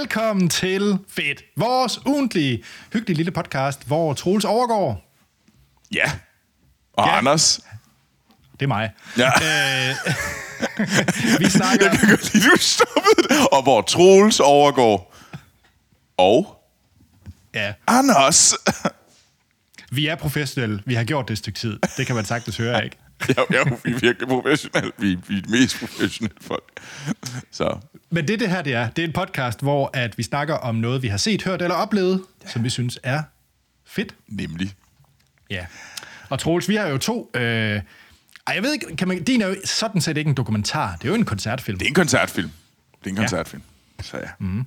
Velkommen til Fedt, vores ugentlige, hyggelige lille podcast, hvor Troels overgår. Ja, og ja. Anders. Det er mig. Ja. Vi snakker... Jeg kan godt lide, du stoppede det. Og hvor Troels overgår. Og? Ja. Anders. Vi er professionelle. Vi har gjort det et stykke tid. Det kan man sagtens høre, ikke? Ja, vi er virkelig professionelle. Vi er mest professionelle folk. Så. Men det her, det er. Det er en podcast, hvor at vi snakker om noget, vi har set, hørt eller oplevet, som vi synes er fedt. Nemlig. Ja. Og Troels, vi har jo to... jeg ved ikke, din er jo sådan set ikke en dokumentar. Det er jo en koncertfilm. Det er en koncertfilm. Så ja. Mm.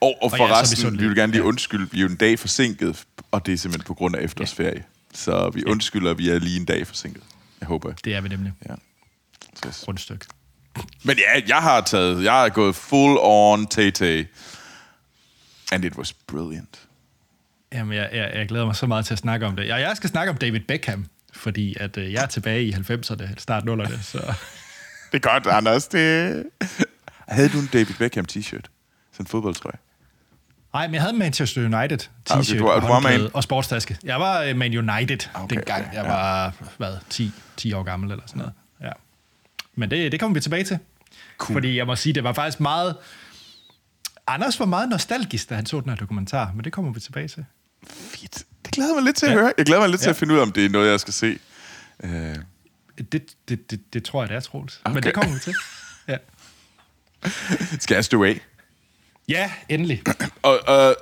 Og forresten, vi vil gerne lige undskylde, vi er jo en dag forsinket, og det er simpelthen på grund af efterårsferie. Så vi undskylder, vi er lige en dag forsinket. Jeg håber. Det er vi nemlig. Ja. Rundstykke. Men ja, jeg har gået full on Tay-Tay. And it was brilliant. Jamen, jeg glæder mig så meget til at snakke om det. Jeg skal snakke om David Beckham. Fordi at jeg er tilbage i 90'erne, start 0'erne, så... Det er godt, Anders. Det... Havde du en David Beckham t-shirt? Sådan en fodboldtrøje? Nej, men jeg havde en Manchester United t-shirt, okay, og sportstaske. Jeg var Man United dengang. Okay, jeg var 10 år gammel eller sådan noget. Ja. Men det kommer vi tilbage til. Cool. Fordi jeg må sige, det var faktisk meget... Anders var meget nostalgisk, da han så den her dokumentar, men det kommer vi tilbage til. Fedt. Det glæder mig lidt til at høre. Jeg glæder mig lidt til at finde ud af, om det er noget, jeg skal se. Det tror jeg, det er, Troels. Okay. Men det kommer vi til. Ja. Skal jeg stå af? Ja, endelig.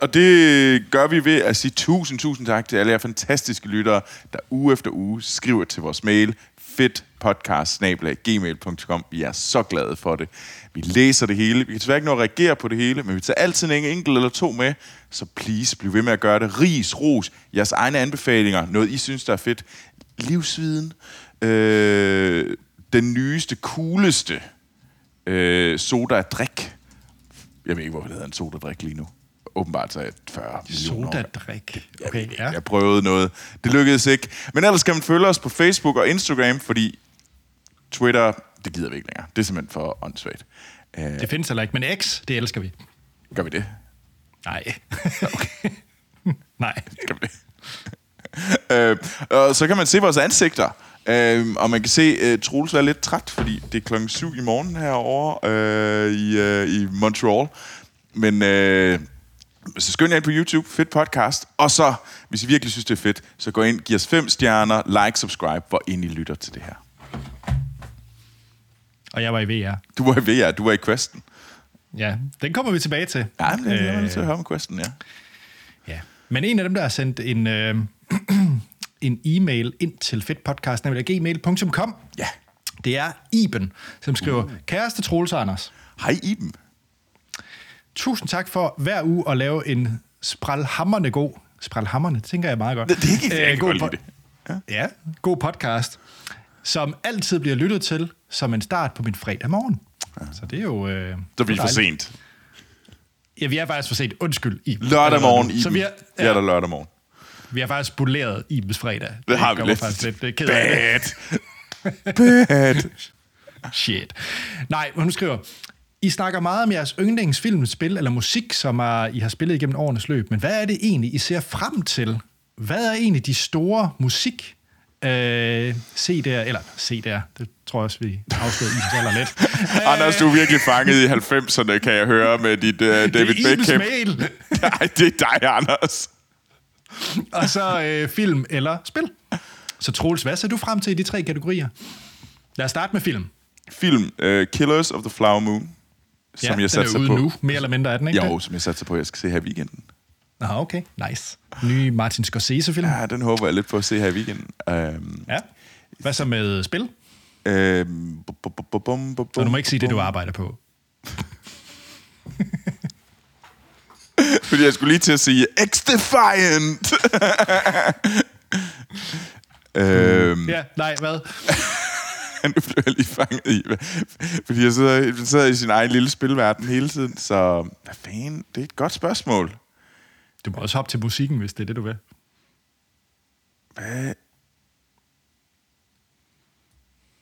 Og det gør vi ved at sige tusind tak til alle jer fantastiske lyttere, der uge efter uge skriver til vores mail, fedtpodcast@gmail.com. Vi er så glade for det. Vi læser det hele. Vi kan selvfølgelig ikke nå at reagere på det hele, men vi tager altid en enkelt eller to med, så please, bliv ved med at gøre det. Ris, ros, jeres egne anbefalinger, noget I synes, der er fedt. Livsviden. Den nyeste, cooleste soda at drikke. Jeg ved ikke, hvorfor det hedder en sodadrik lige nu. Åbenbart så 40 millioner. Sodadrik. Okay, ja. Jeg prøvede noget. Det lykkedes ikke. Men ellers kan man følge os på Facebook og Instagram, fordi Twitter, det gider vi ikke længere. Det er simpelthen for åndssvagt. Det findes heller ikke, men X, det elsker vi. Gør vi det? Nej. Okay. Nej. Gør vi det? Og så kan man se vores ansigter. Og man kan se, Troels er lidt træt, fordi det er klokken 7 i morgen herovre i Montreal. Men så skynd jer ind på YouTube, fedt podcast. Og så, hvis I virkelig synes, det er fedt, så gå ind, giv os 5 stjerner, like, subscribe, hvor ind I lytter til det her. Og jeg var i VR. Du var i VR, du var i Questen. Ja, den kommer vi tilbage til. Ja, men det er vi til at høre om Questen, ja. Ja, men en af dem, der har sendt en e-mail ind til fedtpodcast, nemlig gmail.com. Ja. Det er Iben, som skriver, kæreste Troels og Anders. Hej Iben. Tusind tak for hver uge at lave en spralhamrende god... Spralhamrende, tænker jeg meget godt. God podcast, som altid bliver lyttet til som en start på min fredag morgen. Ja. Så det er jo... så bliver vi for sent. Ja, vi er faktisk for sent. Undskyld, Iben. Lørdag morgen, Iben. Så vi er der lørdag morgen. Vi har faktisk spoleret Ibens fredag. Det har vi lidt. Det er ked af det. Bad. Shit. Nej, hun skriver, I snakker meget om jeres yndlingsfilm, spil eller musik, som I har spillet igennem årenes løb, men hvad er det egentlig, I ser frem til? Hvad er egentlig de store musik? Se der. Det tror jeg også, vi afslører Ibens aller lidt. Anders, du er virkelig fanget i 90'erne, kan jeg høre, med dit David Beckham. Det er Ibens mail. Nej, det er dig, Anders. Og så film eller spil. Så Troels, hvad ser du frem til i de 3 kategorier? Lad os starte med film. Film, Killers of the Flower Moon, som jeg satser på. Ja, den er ude nu, mere eller mindre er den, ikke? Jo, som jeg satser på, jeg skal se her i weekenden. Aha, okay, nice. Ny Martin Scorsese-film. Ja, den håber jeg lidt på at se her i weekenden. Ja, hvad så med spil? Så du må ikke sige det, du arbejder på. Fordi jeg skulle lige til at sige X-Defiant! Ja, nej, hvad? Nu blev jeg lige fanget i. Fordi jeg sidder i sin egen lille spilverden hele tiden, så hvad fanden? Det er et godt spørgsmål. Du må også hoppe til musikken, hvis det er det, du vil. Hvad?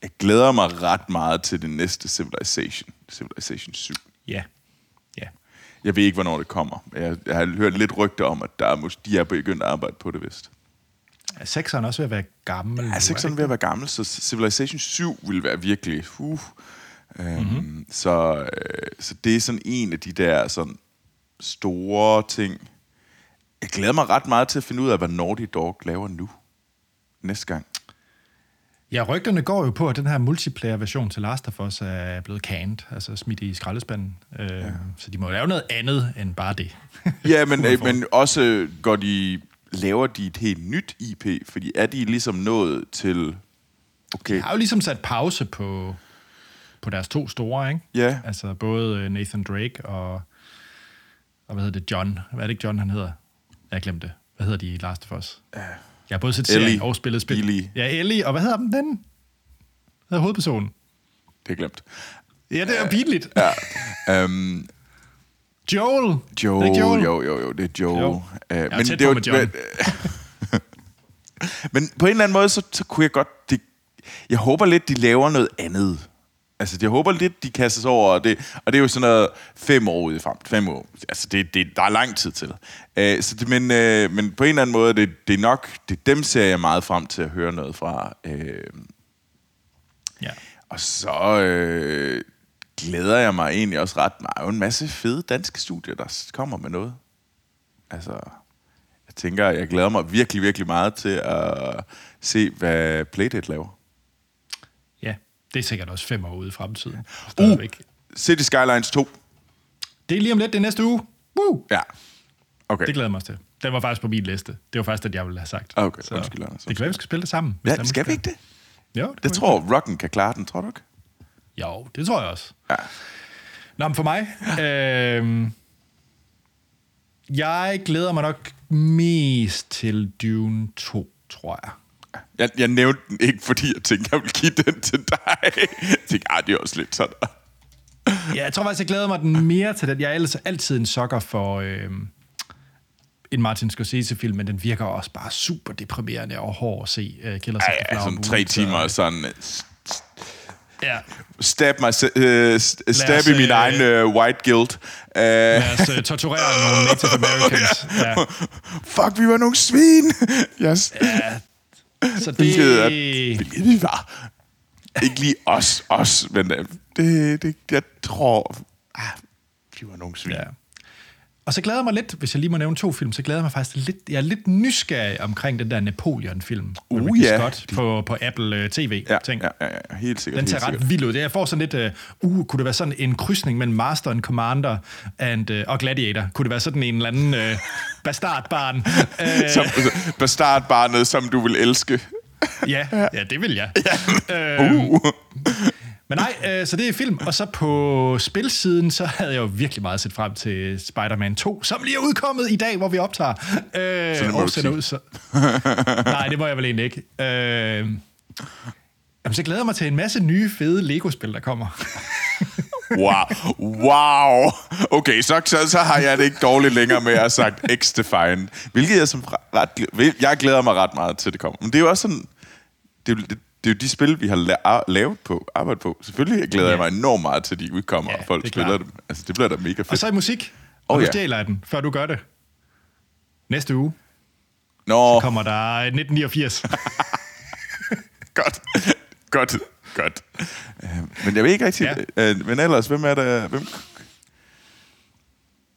Jeg glæder mig ret meget til det næste Civilization 7. Ja. Jeg ved ikke, hvornår det kommer. Jeg har hørt lidt rygter om, at de er begyndt at arbejde på det vist. Er 6'eren også ved at være gammel? Ja, 6'eren ved at være gammel, så Civilization 7 ville være virkelig... Mm-hmm. Så det er sådan en af de der sådan store ting. Jeg glæder mig ret meget til at finde ud af, hvad Naughty Dog laver nu. Næste gang. Ja, rygterne går jo på, at den her multiplayer-version til Last of Us er blevet canned, altså smidt i skraldespanden. Ja. Så de må lave noget andet end bare det. Ja, men også laver de et helt nyt IP, fordi er de ligesom nået til... Okay. De har jo ligesom sat pause på deres to store, ikke? Ja. Altså både Nathan Drake og hvad hedder det, John? Hvad er det ikke John, han hedder? Jeg glemte det. Hvad hedder de i Last of Us? Ja. Jeg har både set serien og spillet spil. Ellie. Ja, Ellie. Og hvad hedder den? Den hedder hovedpersonen. Det er glemt. Ja, det er jo pinligt. Ja. Joel. Joel. Jo, det er Joel. Jeg er tæt på med John. Men på en eller anden måde, så kunne jeg godt... Jeg håber lidt, de laver noget andet. Altså, jeg håber lidt, de kastes over, og det er jo sådan noget 5 år ude frem. 5 år. Altså, der er lang tid til. Men på en eller anden måde, det er nok, det dem ser jeg meget frem til at høre noget fra. Ja. Og så glæder jeg mig egentlig også ret meget. Der er jo en masse fede danske studier, der kommer med noget. Altså, jeg tænker, jeg glæder mig virkelig, virkelig meget til at se, hvad Playdate laver. Det er sikkert også 5 år ude i fremtiden. City Skylines 2. Det er lige om lidt, det næste uge. Woo! Ja, okay. Det glæder mig også til. Den var faktisk på min liste. Det var faktisk det, jeg ville have sagt. Okay, så undskyld, Anders. Det kan være, vi skal spille det sammen. Ja, skal vi ikke det? Jo, det tror jeg. Rocken kan klare den, tror du ikke? Jo, det tror jeg også. Ja. Nå, men for mig... jeg glæder mig nok mest til Dune 2, tror jeg. Jeg nævnte den ikke, fordi jeg tænkte, jeg ville give den til dig. Jeg tænkte, det er også lidt sådan. Ja, jeg tror faktisk, jeg glæder mig den mere til den. Jeg er ellers altid en sokker for en Martin Scorsese-film, men den virker også bare super deprimerende og hård at se. Ja, sådan 3 timer og sådan... Ja. Stab i min egen white guilt. Lad os torturere nogle Native Americans. Ja. Fuck, vi var nogle svin! Yes. Ja. Så det var ikke lige os, men det jeg tror, de var nogle svin. Ja. Og så glæder jeg mig lidt, hvis jeg lige må nævne 2 film, så glæder jeg mig faktisk lidt, jeg er lidt nysgerrig omkring den der Napoleon-film. Scott på Apple TV. Ja, helt sikkert. Den ser ret vild ud. Jeg får sådan lidt, kunne det være sådan en krydsning mellem Master and Commander og Gladiator? Kunne det være sådan en eller anden bastardbarn? Bastardbarnet, som du vil elske. ja, det vil jeg. Men nej, så det er film. Og så på spilsiden, så havde jeg jo virkelig meget set frem til Spider-Man 2, som lige er udkommet i dag, hvor vi optager. Så det må du sige. Ud, så... Nej, det må jeg vel egentlig ikke. Jamen, så glæder jeg mig til en masse nye, fede Lego-spil, der kommer. Wow. Okay, så har jeg det ikke dårligt længere med at have sagt X-Defiant. Hvilket jeg som jeg glæder mig ret meget til, det kommer. Men det er jo også sådan... Det er jo de spil, vi har lavet på, arbejdet på. Selvfølgelig glæder jeg mig enormt meget til, de udkommer, og folk spiller dem. Altså, det bliver da mega fedt. Og så er musik. Og du stjæler den, før du gør det. Næste uge. Så kommer der 1989. Godt. Men jeg ved ikke rigtig... Ja. Men ellers, hvem er der...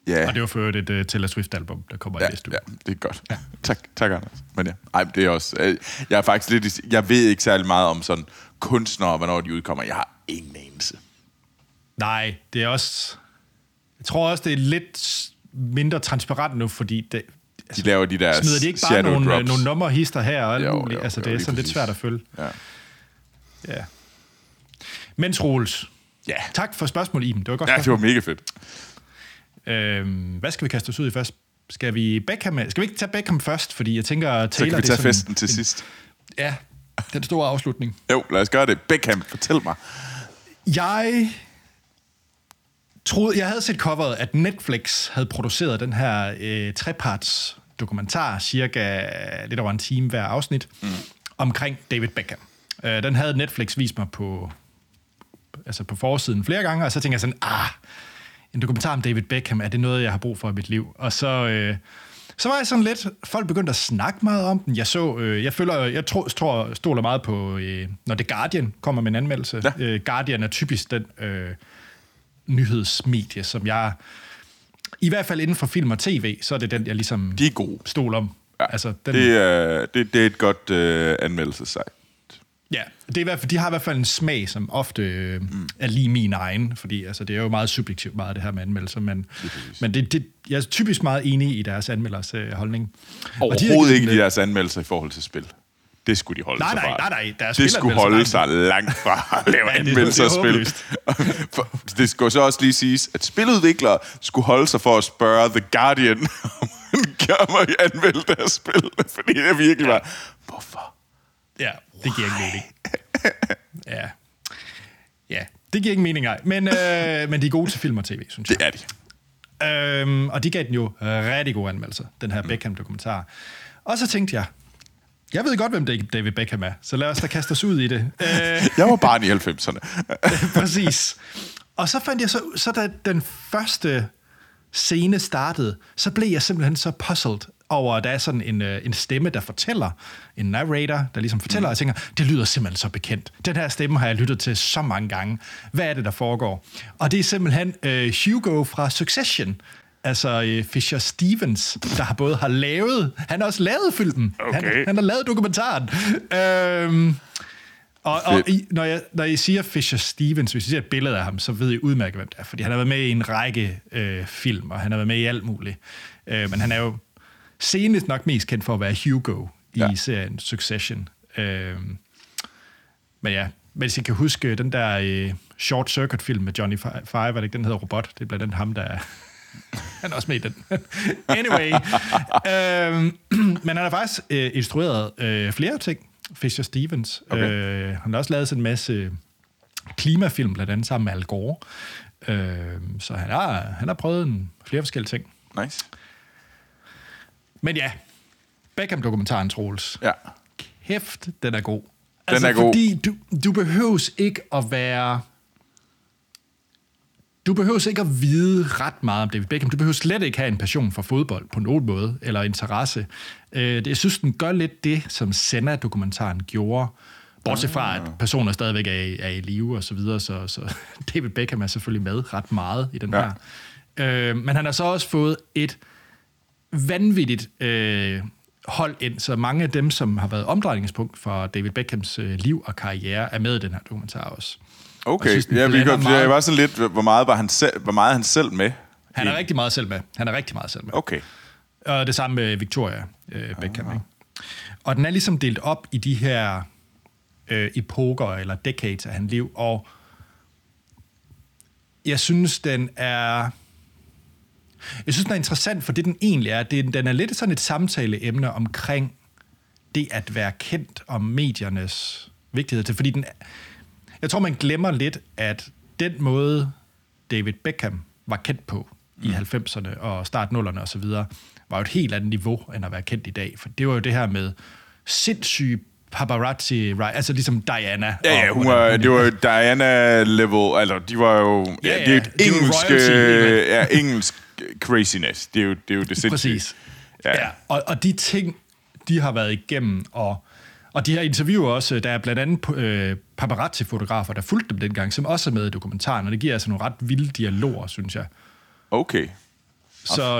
Yeah. Og det var for et Taylor Swift-album, der kommer næste uge. Ja, det er godt. Ja. Tak, Anders. Men det er også... jeg er faktisk lidt... Jeg ved ikke særlig meget om sådan kunstnere, hvornår de udkommer. Jeg har ingen anelse. Nej, det er også... Jeg tror også, det er lidt mindre transparent nu, fordi... de laver de der smider de ikke bare nogle nummer og hister her og alt muligt? Altså, det er sådan lidt svært at følge. Ja. Men Troels. Ja. Tak for spørgsmålet, Iben. Det var godt. Ja, det var mega fedt. Hvad skal vi kaste os ud i først? Skal vi ikke tage Beckham først? Fordi jeg tænker, Taylor... Så kan vi tage festen til sidst. Ja, den store afslutning. Jo, lad os gøre det. Beckham, fortæl mig. Jeg troede... Jeg havde set coveret, at Netflix havde produceret den her treparts dokumentar, cirka lidt over en time hver afsnit, omkring David Beckham. Den havde Netflix vist mig på forsiden flere gange, og så tænkte jeg sådan, en dokumentar om David Beckham, er det noget, jeg har brug for i mit liv? Og så var jeg sådan lidt, folk begyndte at snakke meget om den. Jeg stoler meget på, når The Guardian kommer med en anmeldelse. Ja. Guardian er typisk den nyhedsmedie, som jeg, i hvert fald inden for film og tv, så er det den, jeg ligesom de er gode. Stoler om. Ja. Altså, den, det er et godt anmeldelsessite. Ja, det er i hvert fald, de har i hvert fald en smag, som ofte er lige min egen, fordi altså, det er jo meget subjektivt meget det her med anmeldelser, men jeg er typisk meget enig i deres anmelders holdning. Overhovedet ikke i deres anmeldelser i forhold til spil. Det skulle de holde sig fra. Nej, det skulle holde sig langt fra at lave anmeldelser af spil. Det skulle så også lige siges, at spiludviklere skulle holde sig for at spørge The Guardian, om man kan anmelde deres spil, fordi det virkelig var, hvorfor? Ja, det giver ikke mening. Ja, det giver ikke mening, nej. Men de er gode til film og tv, synes jeg. Det er de. Og de gav den jo rigtig gode anmeldelser, den her Beckham-dokumentar. Og så tænkte jeg ved godt, hvem David Beckham er, så lad os da kaste os ud i det. Jeg var barn i 90'erne. Præcis. Og så fandt jeg så da den første scene startede, så blev jeg simpelthen så puzzled over, at der er sådan en stemme, der fortæller, en narrator, der ligesom fortæller, og jeg tænker, det lyder simpelthen så bekendt. Den her stemme har jeg lyttet til så mange gange. Hvad er det, der foregår? Og det er simpelthen Hugo fra Succession, altså Fisher Stevens, der har lavet, han har også lavet filmen, okay. han har lavet dokumentaren. Når I siger Fisher Stevens, hvis I ser et billede af ham, så ved I udmærket, hvem det er, fordi han har været med i en række film, og han har været med i alt muligt. Men han er jo senest nok mest kendt for at være Hugo i serien Succession. Men hvis I kan huske den der Short Circuit-film med Johnny Five, var det ikke, den hedder Robot? Det er blandt andet ham, der han er også med i den. Anyway. Men han har faktisk instrueret flere ting. Fisher Stevens. Okay. Han har også lavet sådan en masse klimafilm, blandt andet sammen med Al Gore. Så han har prøvet flere forskellige ting. Nice. Men ja, Beckham-dokumentaren, Troels. Ja. Kæft, den er god. Fordi du behøves ikke at være... Du behøves ikke at vide ret meget om David Beckham. Du behøver slet ikke have en passion for fodbold på nogen måde, eller interesse. Jeg synes, den gør lidt det, som Senna-dokumentaren gjorde. Bortset fra, at personer stadigvæk er i live og så videre, så David Beckham er selvfølgelig med ret meget i den her. Men han har så også fået et vanvittigt hold ind, så mange af dem, som har været omdrejningspunkt for David Beckhams liv og karriere, er med i den her dokumentar også. Okay, og jeg var sådan lidt, hvor meget han selv med? Han er rigtig meget selv med. Okay. Og det samme med Victoria Beckham. Ikke? Og den er ligesom delt op i de her epoker eller decades af hans liv, og jeg synes, den er interessant, for det den egentlig er, den er lidt sådan et samtaleemne omkring det at være kendt og mediernes vigtighed til, fordi jeg tror, man glemmer lidt, at den måde, David Beckham var kendt på i 90'erne og start-nullerne osv., var jo et helt andet niveau, end at være kendt i dag. For det var jo det her med sindssyge paparazzi, right? Altså ligesom Diana. Ja, det var jo Diana-level. Altså, de var jo... Ja, det er et engelsk craziness. Det er jo det sindssygt. Præcis. Ja. Og de ting, de har været igennem, og de her interviewer også, der er blandt andet paparazzi-fotografer, der fulgte dem dengang, som også er med i dokumentaren, og det giver altså nogle ret vilde dialoger, synes jeg. Okay. Så,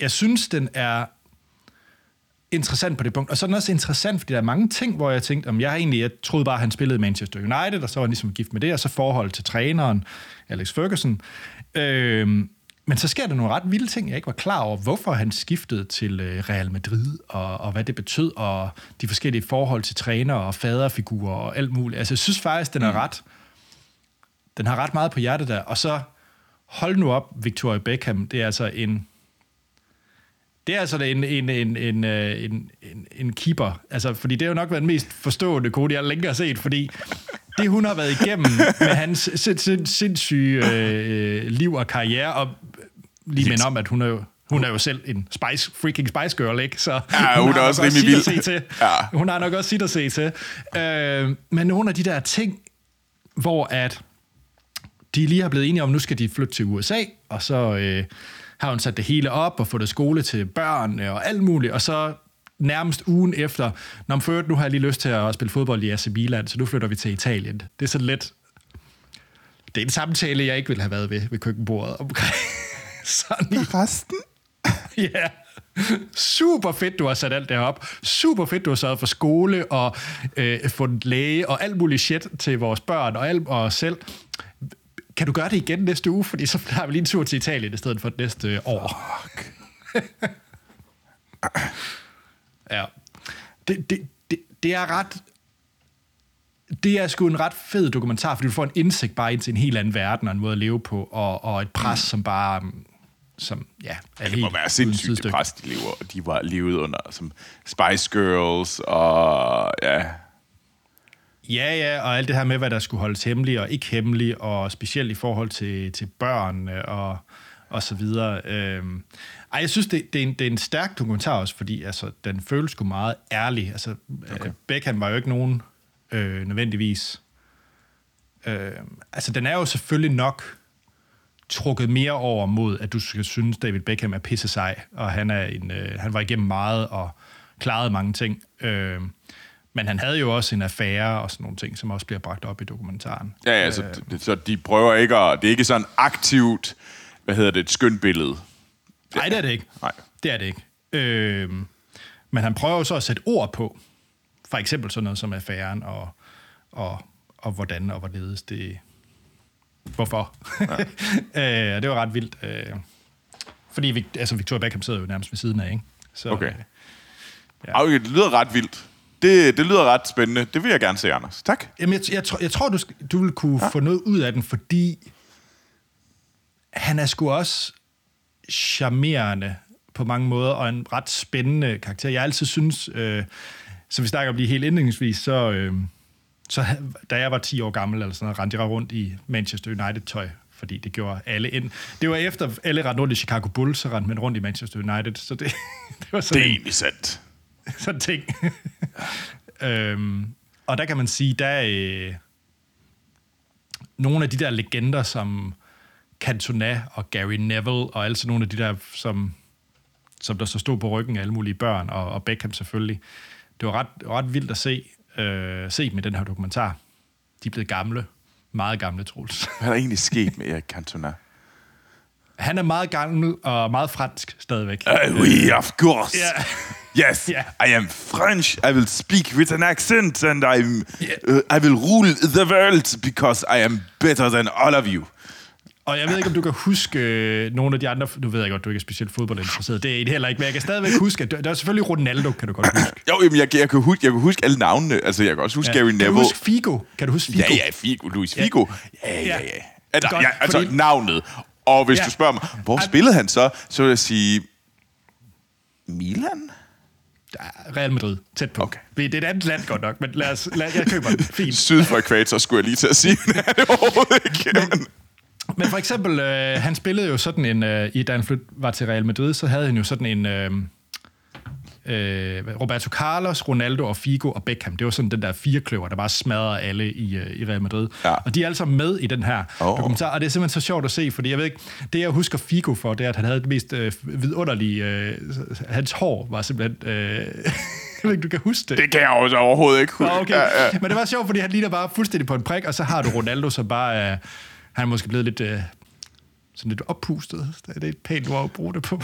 jeg synes, den er interessant på det punkt. Og så er den også interessant, fordi der er mange ting, hvor jeg tænkte, jeg troede bare, at han spillede Manchester United, og så var han ligesom gift med det, og så forhold til træneren, Alex Ferguson. Men så sker der nogle ret vilde ting, jeg ikke var klar over, hvorfor han skiftede til Real Madrid, og hvad det betød, og de forskellige forhold til trænere og faderfigurer og alt muligt. Altså, jeg synes faktisk, den er den har ret meget på hjertet der. Og så, hold nu op, Victoria Beckham, det er altså en keeper. Altså, fordi det har jo nok været den mest forstående kode, jeg længere har set, fordi... Det, hun har været igennem med hans sindssyge liv og karriere, og lige minde om, at hun er jo selv en freaking Spice Girl, ikke? Så ja, hun har også rimelig vild. Ja. Hun har nok også sit at se til. Men nogle af de der ting, hvor at de lige har blevet enige om, nu skal de flytte til USA, og så har hun sat det hele op og få det skole til børn og alt muligt, og så nærmest ugen efter, når man nu har jeg lige lyst til at spille fodbold i AC Milan, så nu flytter vi til Italien. Det er sådan lidt... Det er en samtale, jeg ikke ville have været ved køkkenbordet omkring. Sådan resten? Ja. Yeah. Super fedt, du har sat alt det her op. Super fedt, du har sørget for skole og fundet læge og alt muligt shit til vores børn og alt og os selv. Kan du gøre det igen næste uge? Fordi så har vi lige en tur til Italien i stedet for næste år. Ja. Det er ret... Det er sgu en ret fed dokumentar, fordi du får en indsigt bare ind til en helt anden verden og en måde at leve på, og et pres, som bare... Som, ja, det må være sindssygt det pres, de lever, de var levet under, som Spice Girls og... Ja. Ja, og alt det her med, hvad der skulle holdes hemmeligt og ikke hemmeligt, og specielt i forhold til børn og så videre. Ej, jeg synes, det er en stærk dokumentar også, fordi altså, den føles sgu meget ærlig. Altså, okay. Beckham var jo ikke nogen... nødvendigvis. Altså, den er jo selvfølgelig nok trukket mere over mod, at du skal synes, David Beckham er pisse sej, og han var igennem meget og klarede mange ting. Men han havde jo også en affære og sådan nogle ting, som også bliver bragt op i dokumentaren. Ja, altså, så de prøver ikke at... Det er ikke sådan aktivt, et skønt billede. Nej, det er det ikke. Nej. Det er det ikke. Men han prøver jo så at sætte ord på, for eksempel sådan noget som affæren, og hvordan og hvorledes det... Hvorfor? Ja. Det var ret vildt. Fordi Victoria Beckham sidder jo nærmest ved siden af, ikke? Så, okay. Ja. Okay, det lyder ret vildt. Det lyder ret spændende. Det vil jeg gerne se, Anders. Tak. Jamen, jeg tror, du vil kunne få noget ud af den, fordi han er sgu også charmerende på mange måder, og en ret spændende karakter. Jeg altid synes... Så vi snakker om lige helt indledningsvis, så da jeg var 10 år gammel, eller sådan noget, rendte jeg rundt i Manchester United-tøj, fordi det gjorde alle ind. Det var efter alle rendte rundt i Chicago Bulls, så rendte man rundt i Manchester United, så det var sådan... Det er egentlig sandt. Sådan en ting. Og der kan man sige, der er nogle af de der legender, som Cantona og Gary Neville, og altså nogle af de der, som der så stod på ryggen af alle mulige børn, og Beckham selvfølgelig. Det var ret vildt at se med den her dokumentar. De er blevet gamle. Meget gamle, Troels. Hvad er der egentlig sket med Eric Cantona? Han er meget gammel og meget fransk stadigvæk. Oui, of course. Yeah. Yes, yeah. I am French. I will speak with an accent, and I will rule the world, because I am better than all of you. Og jeg ved ikke, om du kan huske nogle af de andre... Nu ved jeg godt, du ikke er specielt fodboldinteresseret. Det er det heller ikke, men jeg kan stadigvæk huske... Der er selvfølgelig Ronaldo, kan du godt huske. Jo, jamen, jeg kan huske, alle navnene. Altså, jeg kan også huske Gary Neville. Kan du huske Figo? Ja, Figo. Luis Figo. Ja. Altså, navnet. Og hvis du spørger mig, hvor spillede han så? Så vil jeg sige... Milan? Real Madrid. Tæt på. Okay. Det er et andet land godt nok, men jeg køber det. Fint. Syd for ekvator, skulle jeg lige til at sige. Nej, det er overhovedet ikke. Men for eksempel, han spillede jo sådan en... Da han var til Real Madrid, så havde han jo sådan en... Roberto Carlos, Ronaldo og Figo og Beckham. Det var sådan den der firekløver, der bare smadrede alle i Real Madrid. Ja. Og de er alle sammen med i den her dokumentar. Og det er simpelthen så sjovt at se, fordi jeg ved ikke... Det, jeg husker Figo for, det er, at han havde det mest vidunderlige... Hans hår var simpelthen... Jeg ved ikke, du kan huske det. Det kan jeg også overhovedet ikke huske. Okay. Ja. Men det var sjovt, fordi han ligner bare fuldstændig på en prik, og så har du Ronaldo, som bare... Han er måske blevet lidt oppustet. Det er et pænt ord at bruge det på.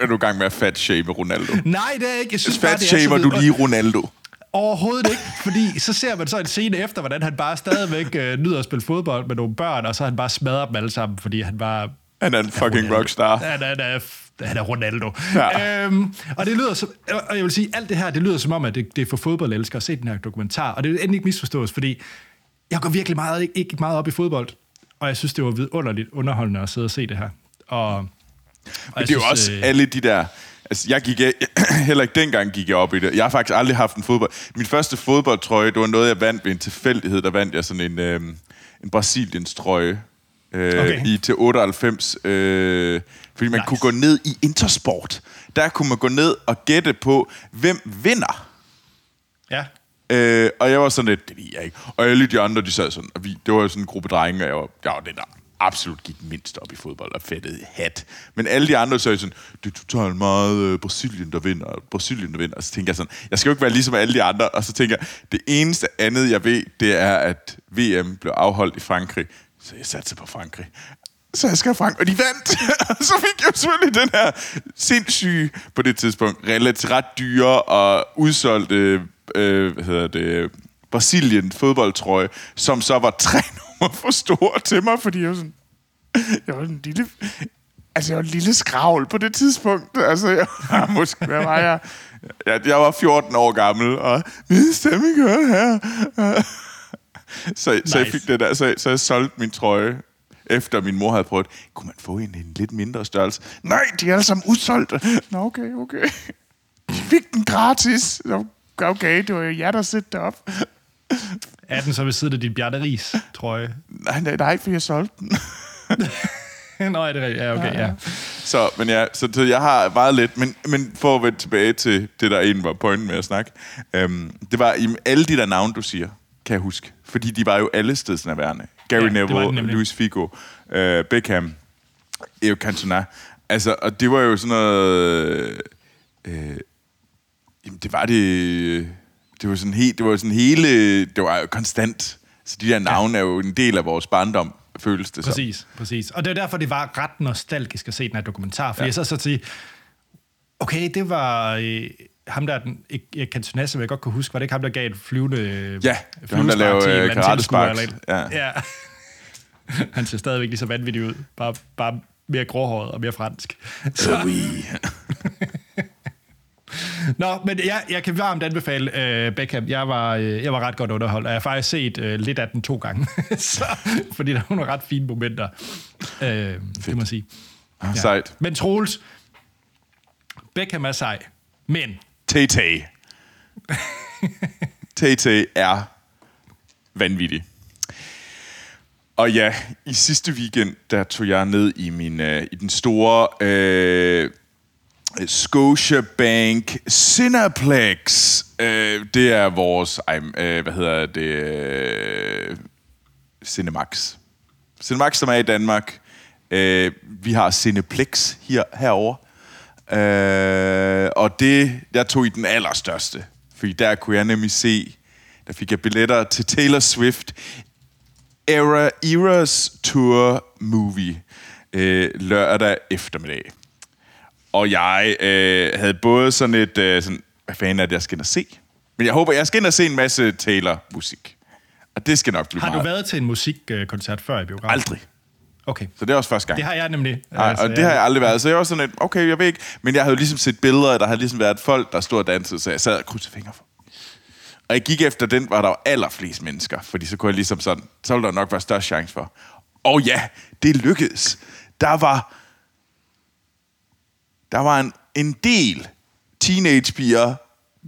Er du i gang med at fat-shame Ronaldo? Nej, det er ikke. Jeg synes fat-shamer du lige Ronaldo? Overhovedet ikke, fordi så ser man så en scene efter, hvordan han bare stadigvæk nyder at spille fodbold med nogle børn, og så han bare smadrer dem alle sammen, fordi han bare... Han er en fucking Ronaldo. Rockstar. Han er Ronaldo. Ja. Og det lyder som... Og jeg vil sige, alt det her, det lyder som om, at det er for fodboldelskere at se den her dokumentar, og det vil endelig ikke misforstås, fordi jeg går virkelig ikke meget op i fodbold. Og jeg synes, det var vidunderligt underholdende at sidde og se det her. Men det er jo også alle de der... Altså, heller ikke dengang gik jeg op i det. Jeg har faktisk aldrig haft en fodbold... Min første fodboldtrøje, det var noget, jeg vandt ved en tilfældighed. Der vandt jeg sådan en Brasiliens trøje til 98. Fordi man kunne gå ned i Intersport. Der kunne man gå ned og gætte på, hvem vinder. Ja. Og jeg var sådan lidt, det ved jeg ikke. Og alle de andre, de sad sådan, og vi, det var jo sådan en gruppe drenge, og jeg var den, der absolut gik mindst op i fodbold og fattede hat. Men alle de andre sagde sådan, det er totalt meget Brasilien, der vinder. Og så tænker jeg sådan, jeg skal jo ikke være ligesom alle de andre. Og så tænker jeg, det eneste andet, jeg ved, det er, at VM blev afholdt i Frankrig. Så jeg satte på Frankrig. Så jeg skal Frank, og de vandt. Så fik jeg selvfølgelig den her sindssyge, på det tidspunkt, relativt ret dyre og udsolgte, Brasilien fodboldtrøje, som så var 3 nummer for store til mig, fordi jeg var en lille skravl på det tidspunkt. Altså, jeg var 14 år gammel, og min stemme gør det her. Så jeg fik det der, så jeg solgte min trøje, efter min mor havde prøvet, kunne man få en lidt mindre størrelse? Nej, de er alle sammen udsolgte. Nå, okay. Jeg fik den gratis. Okay, det var jo jer, der sætte det op. Er den så ved siden af din Bjarne Riis trøje? Nej, for jeg solgte den. Nå, det er rigtigt. Ja, okay, ja. Så jeg har meget lidt, men for at vende tilbage til det, der egentlig var pointen med at snakke, det var alle de der navne, du siger, kan jeg huske. Fordi de var jo alle stedsnærværende. Gary Neville, Luis Figo, Beckham, Eric Cantona. Altså, og det var jo sådan noget... Jamen, det var det... Det var sådan hele... Det var jo konstant. Så de der navne er jo en del af vores barndom, føles det så. Præcis. Og det var derfor, det var ret nostalgisk at se den her dokumentar. Fordi jeg så til... Okay, det var... Ham der, Eric Cantona, som jeg godt kunne huske, var det ikke ham, der gav et flyvende... Ja, det var ham, der lavede karate-sparks. Ja. Han ser stadigvæk lige så vanvittig ud. Bare mere gråhåret og mere fransk. Så... Oui. Nå, men jeg kan varmt anbefale Beckham. Jeg var ret godt underholdt, og jeg har faktisk set lidt af den 2 gange. Så, fordi der var nogle ret fine momenter. Det må sige. Ja. Sejt. Men Troels, Beckham er sej, men... TT er vanvittig. Og ja, i sidste weekend, der tog jeg ned i den store Scotiabank Cineplex. Det er vores Cinemax. Cinemax, som er i Danmark. Vi har Cineplex herovre. Og det, jeg tog i den allerstørste, fordi der kunne jeg nemlig se, der fik jeg billetter til Taylor Swift Eras Tour movie lørdag eftermiddag. Og jeg havde både sådan et, hvad fanden er det, jeg skal ind og se? Men jeg håber, jeg skal ind og se en masse Taylor-musik. Og det skal nok blive meget. Har du været til en musikkoncert før i biografen? Aldrig. Okay. Så det er også første gang. Det har jeg nemlig. Det har jeg aldrig været. Så jeg var sådan et, okay, jeg ved ikke. Men jeg havde jo ligesom set billeder, der havde ligesom været folk, der stod og dansede, så jeg sad og krydsede fingre for. Og jeg gik efter den, var der jo allerflest mennesker, fordi så kunne jeg ligesom sådan, så ville der nok være størst chance for. Og ja, det lykkedes. Der var en del teenagepiger,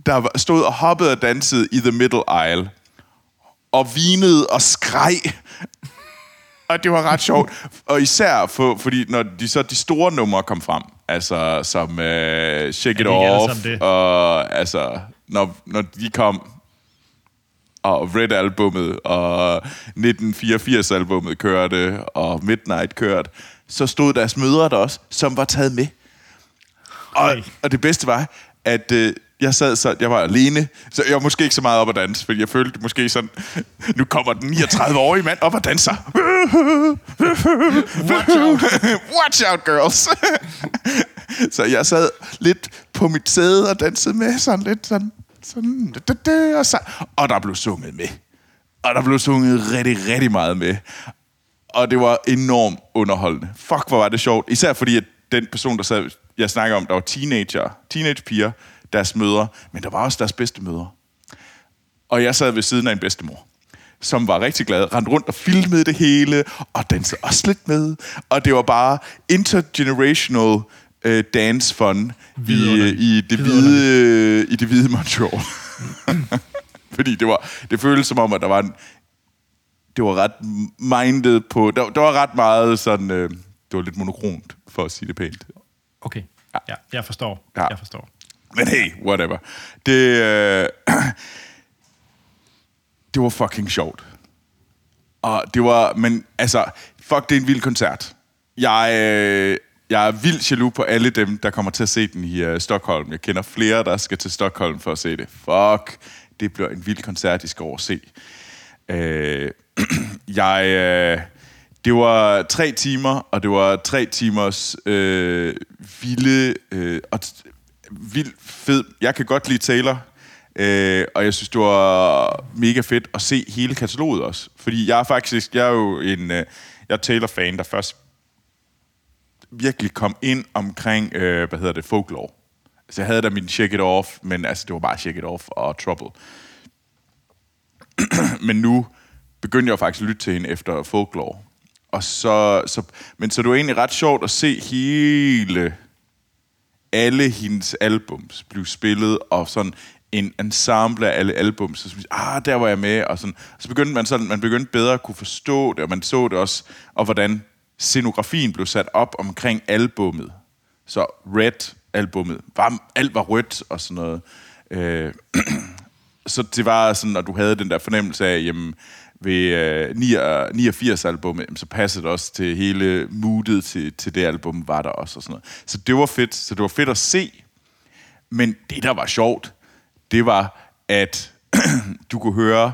der stod og hoppede og dansede i the middle aisle, og vinede og skreg. Og det var ret sjovt. Og især, fordi når de store numre kom frem, altså som Shake It Off, og altså, når de kom, og Red-albummet, og 1984-albummet kørte, og Midnight kørte, så stod deres mødre der også, som var taget med. Og det bedste var, at... Jeg var alene, så jeg var måske ikke så meget op at danse, fordi jeg følte måske sådan, nu kommer den 39-årige mand op og danser. Watch out, girls! Så jeg sad lidt på mit sæde og dansede med, sådan lidt, og der blev sunget med. Og der blev sunget rigtig, rigtig meget med. Og det var enormt underholdende. Fuck, hvor var det sjovt. Især fordi, at den person, jeg snakker om, der var teenagepiger, deres mødre, men der var også deres bedstemødre. Og jeg sad ved siden af en bedstemor, som var rigtig glad, rendte rundt og filmede det hele, og dansede også lidt med. Og det var bare intergenerational dance fun i det hvide Montreal. Fordi det føltes som om, at der var det var ret mindet på... Der var ret meget sådan... det var lidt monokromt, for at sige det pænt. Okay, ja, jeg forstår. Men hey, whatever. Det, det var fucking sjovt. Og det var, men altså, fuck, det er en vild koncert. Jeg er vildt jaloux på alle dem, der kommer til at se den i Stockholm. Jeg kender flere, der skal til Stockholm for at se det. Fuck, det bliver en vild koncert, I skal over se. Det var 3 timer, og det var 3 timers vilde og vild fed. Jeg kan godt lide Taylor, og jeg synes, det var mega fedt at se hele kataloget også. Fordi jeg er jo jeg er Taylor-fan, der først virkelig kom ind omkring, Folklore. Altså, jeg havde da min Shake It Off, men altså, det var bare Shake It Off og Trouble. Men nu begyndte jeg faktisk at lytte til hende efter Folklore. Og så det var egentlig ret sjovt at se alle hendes albums blive spillet, og sådan en ensemble af alle albums. Så synes jeg, der var jeg med, og sådan. Så begyndte man begyndte bedre at kunne forstå det, og man så det også, og hvordan scenografien blev sat op omkring albummet. Så Red-albummet, alt var rødt og sådan noget. Så det var sådan, og du havde den der fornemmelse af, jamen, ved 89-albummet, så passede det også til hele moodet til det album, var der også og sådan noget. Så det var fedt. Så det var fedt at se. Men det, der var sjovt, det var, at du kunne høre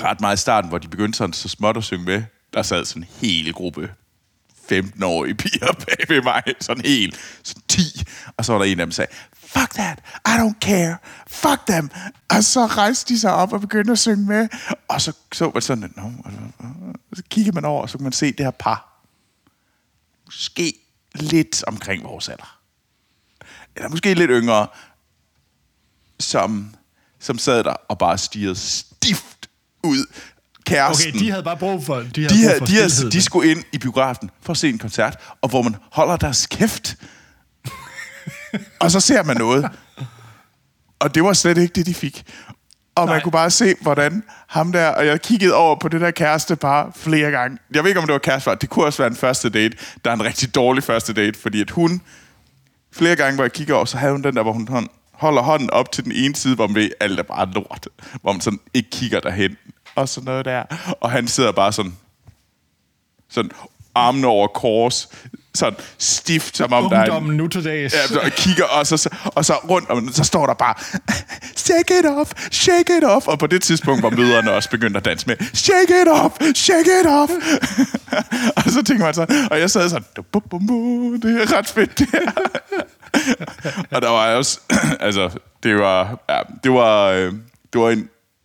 ret meget i starten, hvor de begyndte sådan så småt at synge med. Der sad sådan en hel gruppe 15-årige piger bag ved mig. Sådan helt. Sådan 10. Og så var der en af dem, der sagde, fuck that, I don't care, fuck them. Og så rejste de sig op og begyndte at synge med. Og så var det sådan, så kigger man over, og så kan man se det her par. Måske lidt omkring vores alder. Eller måske lidt yngre. Som sad der og bare stirrede stift ud. Kæresten. Okay, de havde bare brug for stilhed. De skulle ind i biografen for at se en koncert, og hvor man holder deres kæft. Og så ser man noget. Og det var slet ikke det, de fik. Og nej. Man kunne bare se, hvordan ham der... Og jeg kiggede over på det der kærestepar flere gange. Jeg ved ikke, om det var kærestepar. Det kunne også være en første date. Der er en rigtig dårlig første date, fordi at hun... Flere gange, hvor jeg kigger over, så havde hun den der, hvor hun holder hånden op til den ene side, hvor man ved, alt er bare lort. Hvor man sådan ikke kigger derhen. Og sådan noget der. Og han sidder bare sådan armene over kors, sådan stift, som om der er en... nu til dags. Ja, og kigger, og så rundt, og så står der bare, shake it off, shake it off. Og på det tidspunkt var møderne også begyndt at danse med, shake it off, shake it off. Og så tænker man sådan, og jeg sad sådan, det er ret fedt det her. Og der var også, altså, det var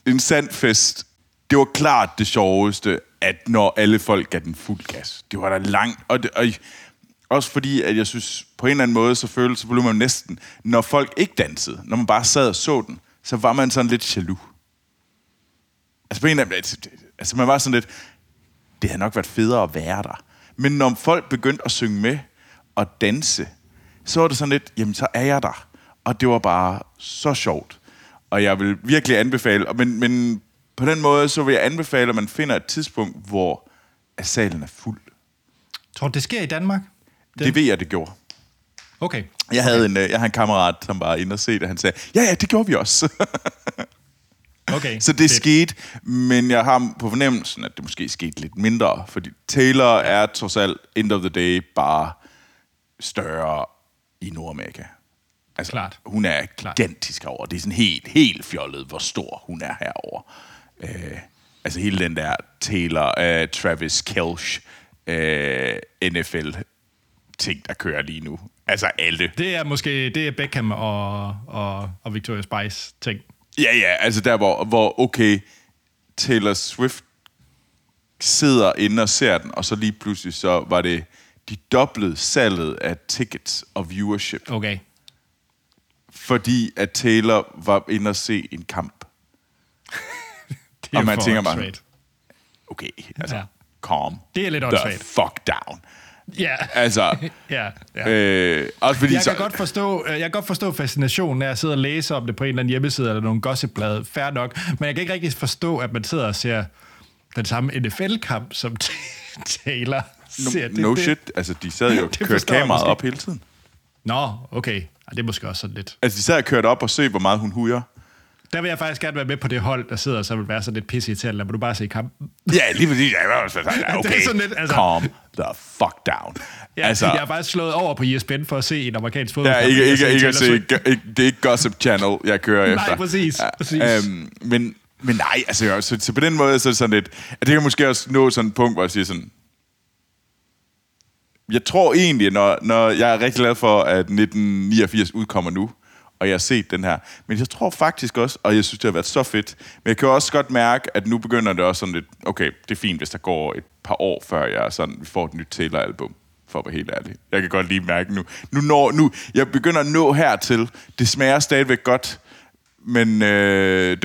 en sand fest. Det var klart det sjoveste, at når alle folk gav den fuld gas. Det var da langt. Og også fordi, at jeg synes, på en eller anden måde, så blev man næsten... Når folk ikke dansede, når man bare sad og så den, så var man sådan lidt jaloux. Altså på en eller anden måde... Altså man var sådan lidt... Det havde nok været federe at være der. Men når folk begyndte at synge med og danse, så var det sådan lidt... Jamen så er jeg der. Og det var bare så sjovt. Og jeg vil virkelig anbefale... Men på den måde, så vil jeg anbefale, at man finder et tidspunkt, hvor salen er fuld. Tror du, det sker i Danmark? Det ved jeg, det gjorde. Okay. Jeg havde en kammerat, som var inde og se det, og han sagde, ja, det gjorde vi også. Okay. Så det skete, men jeg har på fornemmelsen, at det måske skete lidt mindre, fordi Taylor er trods alt end of the day bare større i Nordamerika. Altså, klart. Hun er gigantisk herovre. Det er sådan helt fjollet, hvor stor hun er herovre. Altså hele den der Taylor, Travis Kelce, NFL-ting, der kører lige nu. Altså alle. Det er måske Beckham og Victoria Spice-ting. Ja, altså der, hvor okay, Taylor Swift sidder inde og ser den, og så lige pludselig så var det de doblede salget af tickets og viewership. Okay. Fordi at Taylor var inde og se en kamp. Og man tænker bare, okay, altså, ja. Calm det er lidt the straight. Fuck down. Ja. Altså, ja. Jeg kan godt forstå fascinationen, når jeg sidder og læser om det på en eller anden hjemmeside, eller nogle gossipblad, fair nok. Men jeg kan ikke rigtig forstå, at man sidder og ser den samme NFL-kamp, som Taylor ser. No shit, altså, de sad jo og kørte kameraet op hele tiden. Nå, okay. Det er måske også sådan lidt. Altså, de sad og kørte op og se, hvor meget hun hujer. Der vil jeg faktisk gerne være med på det hold, der sidder og så vil være sådan lidt pisseirriterende, hvor du bare se kampen. Ja, lige præcis. Okay, det er sådan lidt, altså, calm the fuck down. Ja, altså, jeg har faktisk slået over på ESPN for at se en amerikansk fodboldkamp. Ja, ikke, det er ikke Gossip Channel, jeg kører efter. Nej, præcis. Men nej, altså, så på den måde, så er det sådan lidt, at det kan måske også nå sådan en punkt, hvor jeg siger sådan, jeg tror egentlig, når jeg er rigtig glad for, at 1989 udkommer nu, og jeg har set den her. Men jeg tror faktisk også, og jeg synes, det har været så fedt, men jeg kan også godt mærke, at nu begynder det også sådan lidt, okay, det er fint, hvis der går et par år, før jeg sådan, vi får et nyt Taylor-album, for at være helt ærlig. Jeg kan godt lige mærke nu. Jeg begynder at nå hertil. Det smager stadigvæk godt, men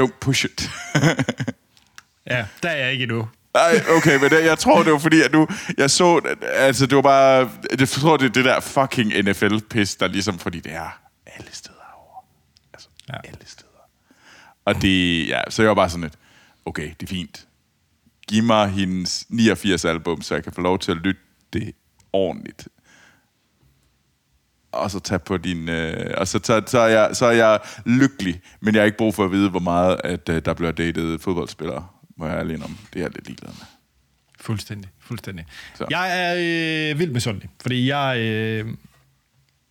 don't push it. Ja, der er jeg ikke endnu. Nej, okay, men jeg tror, det var fordi, at nu, jeg så, altså det var bare, jeg tror, det er det der fucking NFL-pis, der ligesom, fordi det er alle steder over. Altså, ja. Alle steder. Og det, ja, så jeg var bare sådan lidt, okay, det er fint. Giv mig hendes 89-album, så jeg kan få lov til at lytte det ordentligt. Og så tage på din, og så er jeg lykkelig, men jeg har ikke brug for at vide, hvor meget, at der bliver datet fodboldspillere. Må jeg alene om, det er jeg lidt ligeglad med. Fuldstændig. Så. Jeg er vildt misundelig, fordi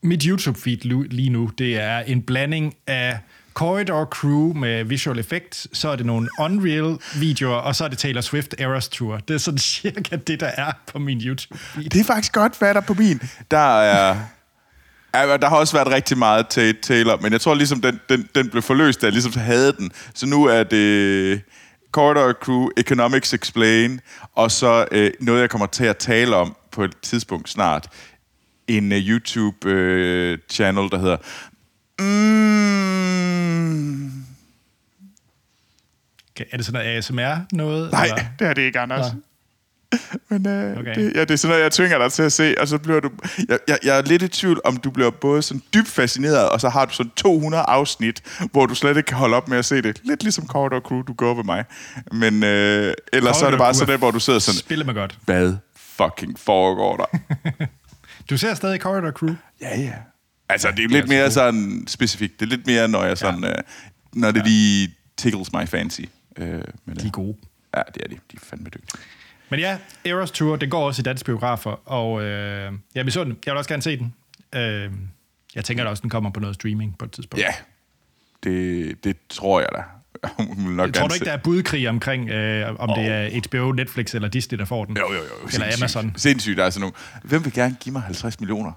mit YouTube-feed lige nu, det er en blanding af Corridor Crew med visual effects, så er det nogle Unreal-videoer, og så er det Taylor Swift Eras Tour. Det er sådan cirka det, der er på min YouTube-feed. Det er faktisk godt, hvad der på min. Der har også været rigtig meget Taylor, men jeg tror ligesom, den blev forløst, da jeg ligesom havde den. Så nu er det Corridor Crew, Economics Explain, og så noget, jeg kommer til at tale om på et tidspunkt snart, en YouTube-channel, der hedder Okay, er det sådan noget ASMR noget? Nej, eller? Det er det ikke, Anders. Nej. Men okay. Det er sådan noget, jeg tvinger dig til at se, og så bliver du... Jeg er lidt i tvivl, om du bliver både sådan dybt fascineret, og så har du sådan 200 afsnit, hvor du slet ikke kan holde op med at se det. Lidt ligesom Corridor Crew, du går ved mig. Men ellers så er det bare sådan, hvor du sidder sådan... Spiller mig godt. Hvad fucking foregår der? Du ser stadig Corridor Crew? Ja. Altså, det er lidt mere sådan specifikt. Det er lidt mere, når jeg sådan... når det lige tickles my fancy. Med de er gode. Ja, det er de. De er fandme dygtige. Men ja, Eras Tour, det går også i danske biografer, og jeg vil også gerne se den. Jeg tænker da også, den kommer på noget streaming på et tidspunkt. Ja, det tror jeg da. Jeg tror du ikke, der er budkrig omkring, om det er HBO, Netflix eller Disney, der får den? Jo. Eller Amazon. Sindssygt, altså nu. Hvem vil gerne give mig 50 millioner,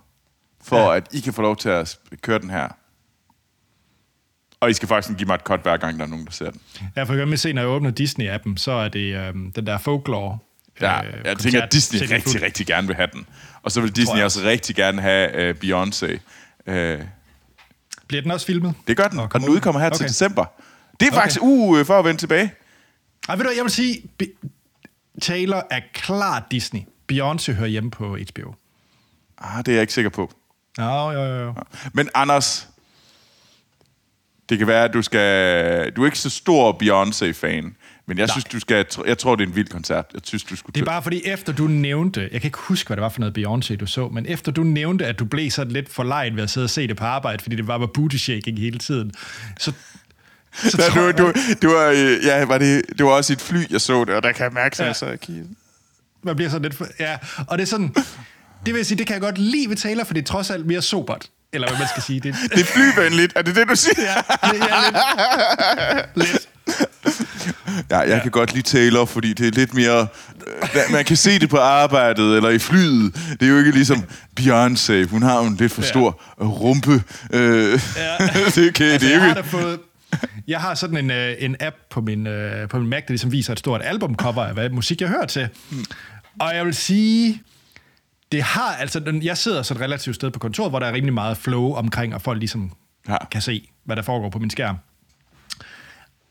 for at I kan få lov til at køre den her? Og I skal faktisk give mig et cut, hver gang der er nogen, der ser den. Ja, for eksempel se, når jeg åbner Disney-appen, så er det den der Folklore. Ja, jeg tænker, at Disney rigtig gerne vil have den. Og så vil Disney også rigtig gerne have Beyoncé. Bliver den også filmet? Det gør den, og den udkommer her til december. Det er faktisk for at vende tilbage. Ej, ved du hvad, jeg vil sige, Taylor er klart Disney. Beyoncé hører hjemme på HBO. Det er jeg ikke sikker på. Jo. Men Anders, det kan være, at du er ikke så stor Beyoncé-fan. Men jeg synes, jeg tror, det er en vild koncert. Jeg synes, du skulle... Det er bare fordi, efter du nævnte... Jeg kan ikke huske, hvad det var for noget Beyoncé, du så, men efter du nævnte, at du blev sådan lidt forlegen ved at sidde og se det på arbejde, fordi det var booty-shaking hele tiden, så ja, det var også et fly, jeg så det, og der kan jeg mærke, at jeg sad og kiggede. Man bliver sådan lidt... Ja, og det er sådan... Det vil sige, det kan jeg godt lide ved Taylor, for det er trods alt mere sobert. Eller hvad man skal sige. Det er flyvenligt. Er det det, du siger? Ja, lidt. Ja, jeg kan godt lide Taylor, fordi det er lidt mere... Man kan se det på arbejdet eller i flyet. Det er jo ikke ligesom Beyoncé. Hun har jo en lidt for stor rumpe. Det er okay. Altså, jeg har sådan en app på min Mac, der ligesom viser et stort albumcover af, hvad musik jeg hører til. Og jeg vil sige... jeg sidder så et relativt sted på kontoret, hvor der er rimelig meget flow omkring, og folk ligesom kan se, hvad der foregår på min skærm.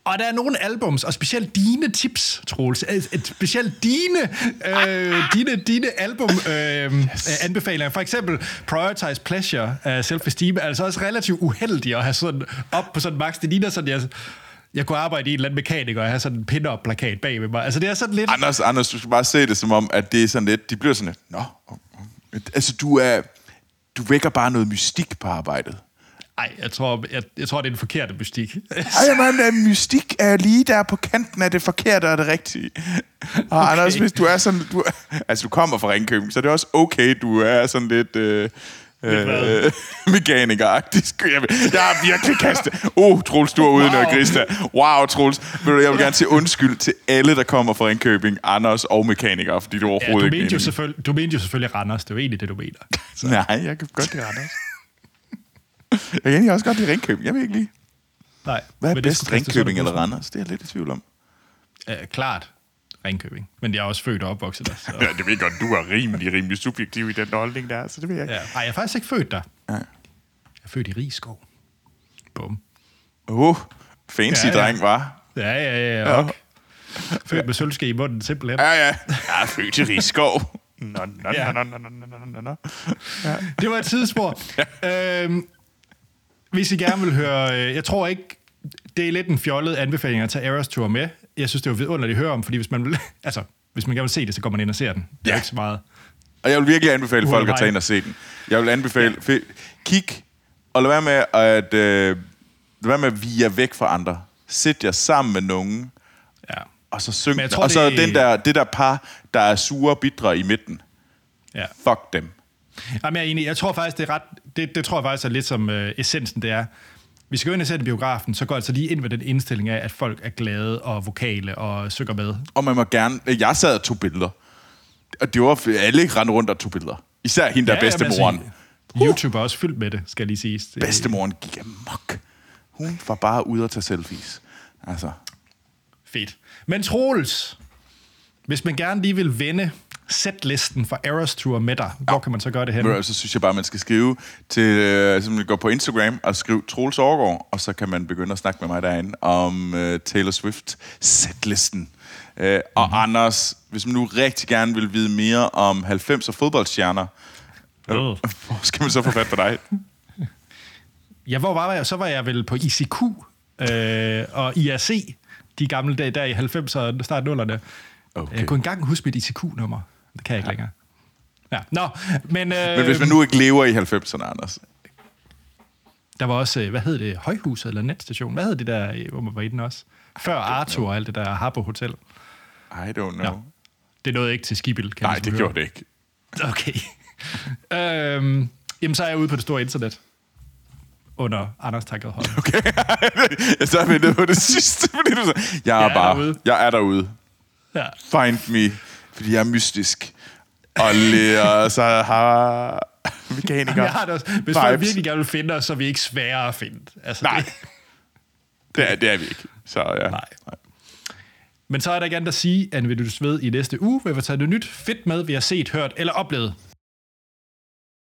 Og der er nogle albums, og specielt dine tips, Troels. Specielt dine album anbefalinger. For eksempel Prioritize Pleasure af Self-Esteem, altså også relativt uheldig at have sådan op på sådan max. Det ligner sådan, jeg kunne arbejde i en eller anden mekaniker og have sådan en pin-up-plakat bag ved mig. Altså, det er sådan lidt... Anders, du skal bare se det som om, at det er sådan lidt... De bliver sådan lidt... Nå, altså, du vækker bare noget mystik på arbejdet. Nej, jeg tror, det er den forkerte mystik. Ej, men mystik er lige der på kanten af det forkerte og det rigtige. Og okay. Anders, hvis du er sådan... Du kommer fra Ringkøbing, så det er også okay, du er sådan lidt... mekaniker-agtig. Jeg har virkelig kastet. Troels, du er ude i noget grista. Troels. Jeg vil gerne sige undskyld til alle, der kommer fra Ringkøbing, Anders og mekanikere, fordi du overhovedet ikke... Du mente jo selvfølgelig Randers. Det er jo egentlig det, du mener. Så. Nej, jeg kan godt lide Randers. Jeg kan egentlig også godt lide Ringkøbing. Jeg ved ikke lige. Nej. Hvad er bedst, Ringkøbing eller Randers? Det er jeg lidt i tvivl om. Klart. Ringkøbing. Men jeg er også født og opvokset der. Så. Ja, det ved jeg godt, du er rimelig subjektiv i den holdning der, så det ved jeg ikke. Ja. Ej, jeg er faktisk ikke født der. Nej. Jeg er født i Rigskov. Bum. Fancy dreng, var. Ja. Okay. Født med sølvske i munden, simpelthen. Ja. Jeg er født i Rigskov. Nå. Ja. Det var et sidespor. Ja. Hvis I gerne vil høre... Jeg tror ikke... Det er lidt en fjollet anbefaling at tage Eras Tour med. Jeg synes, det er jo vidunderligt at høre om, fordi hvis man gerne vil se det, så går man ind og ser den. Det er ikke så meget... Og jeg vil virkelig anbefale folk at tage ind og se den. Jeg vil anbefale... Ja. Kig, og lad være med at... lad være med at vige væk fra andre. Sæt jer sammen med nogen, og så syng. Tror, og så det, det der par, der er sure og bitre i midten. Ja. Fuck dem. Jamen, jeg er enig. Jeg tror faktisk, det er ret... Det tror jeg faktisk er lidt som essensen, det er... Hvis vi går ind og ser den biografen, så går altså lige ind ved den indstilling af, at folk er glade og vokale og synger med. Og man må gerne... Jeg sad og tog billeder. Og det var alle ikke rende rundt og tog billeder. Især hende der bedstemoren. Altså, YouTube er også fyldt med det, skal jeg lige sige. Bedstemoren gik amok. Hun var bare ude og tage selfies. Altså. Fedt. Men Troels, hvis man gerne lige vil vende setlisten for Eras Tour med dig, hvor kan man så gøre det henne? Så synes jeg bare, man skal skrive til... Så man går på Instagram og skriver Troels Overgaard, og så kan man begynde at snakke med mig derinde om Taylor Swift setlisten. Og Anders, hvis man nu rigtig gerne vil vide mere om 90'er fodboldstjerner, hvor skal man så få fat på dig? Ja, hvor var jeg? Så var jeg vel på ICQ og IRC, de gamle dage der i 90'erne, start 0'erne. Okay. Jeg kunne engang huske mit ICQ-nummer. Det kan jeg ikke længere. Ja. Nå, men hvis man nu ikke lever i 90'erne, Anders. Der var også, hvad hed det, Højhuset eller Netstation? Hvad hed det der, hvor man var i den også? Før Arthur og alt det der Harbo Hotel. I don't know. Nå. Det nåede ikke til Skibbild, kan man høre. Nej, det gjorde det ikke. Okay. Jamen, så er jeg ude på det store internet. Under Anders Takket Holm. Okay. Så er vi nede på det sidste. Fordi du så... Jeg er derude. Ja. Find me, fordi jeg er mystisk. Og så har mekanikere. Jeg har det også. Hvis vi virkelig gerne vil finde os, så er vi ikke svære at finde. Altså, nej, det er vi ikke. Så, ja. Nej. Men så er der ikke andet at sige, end vi lyttes ved i næste uge, hvor vi får taget noget nyt fedt med, vi har set, hørt eller oplevet.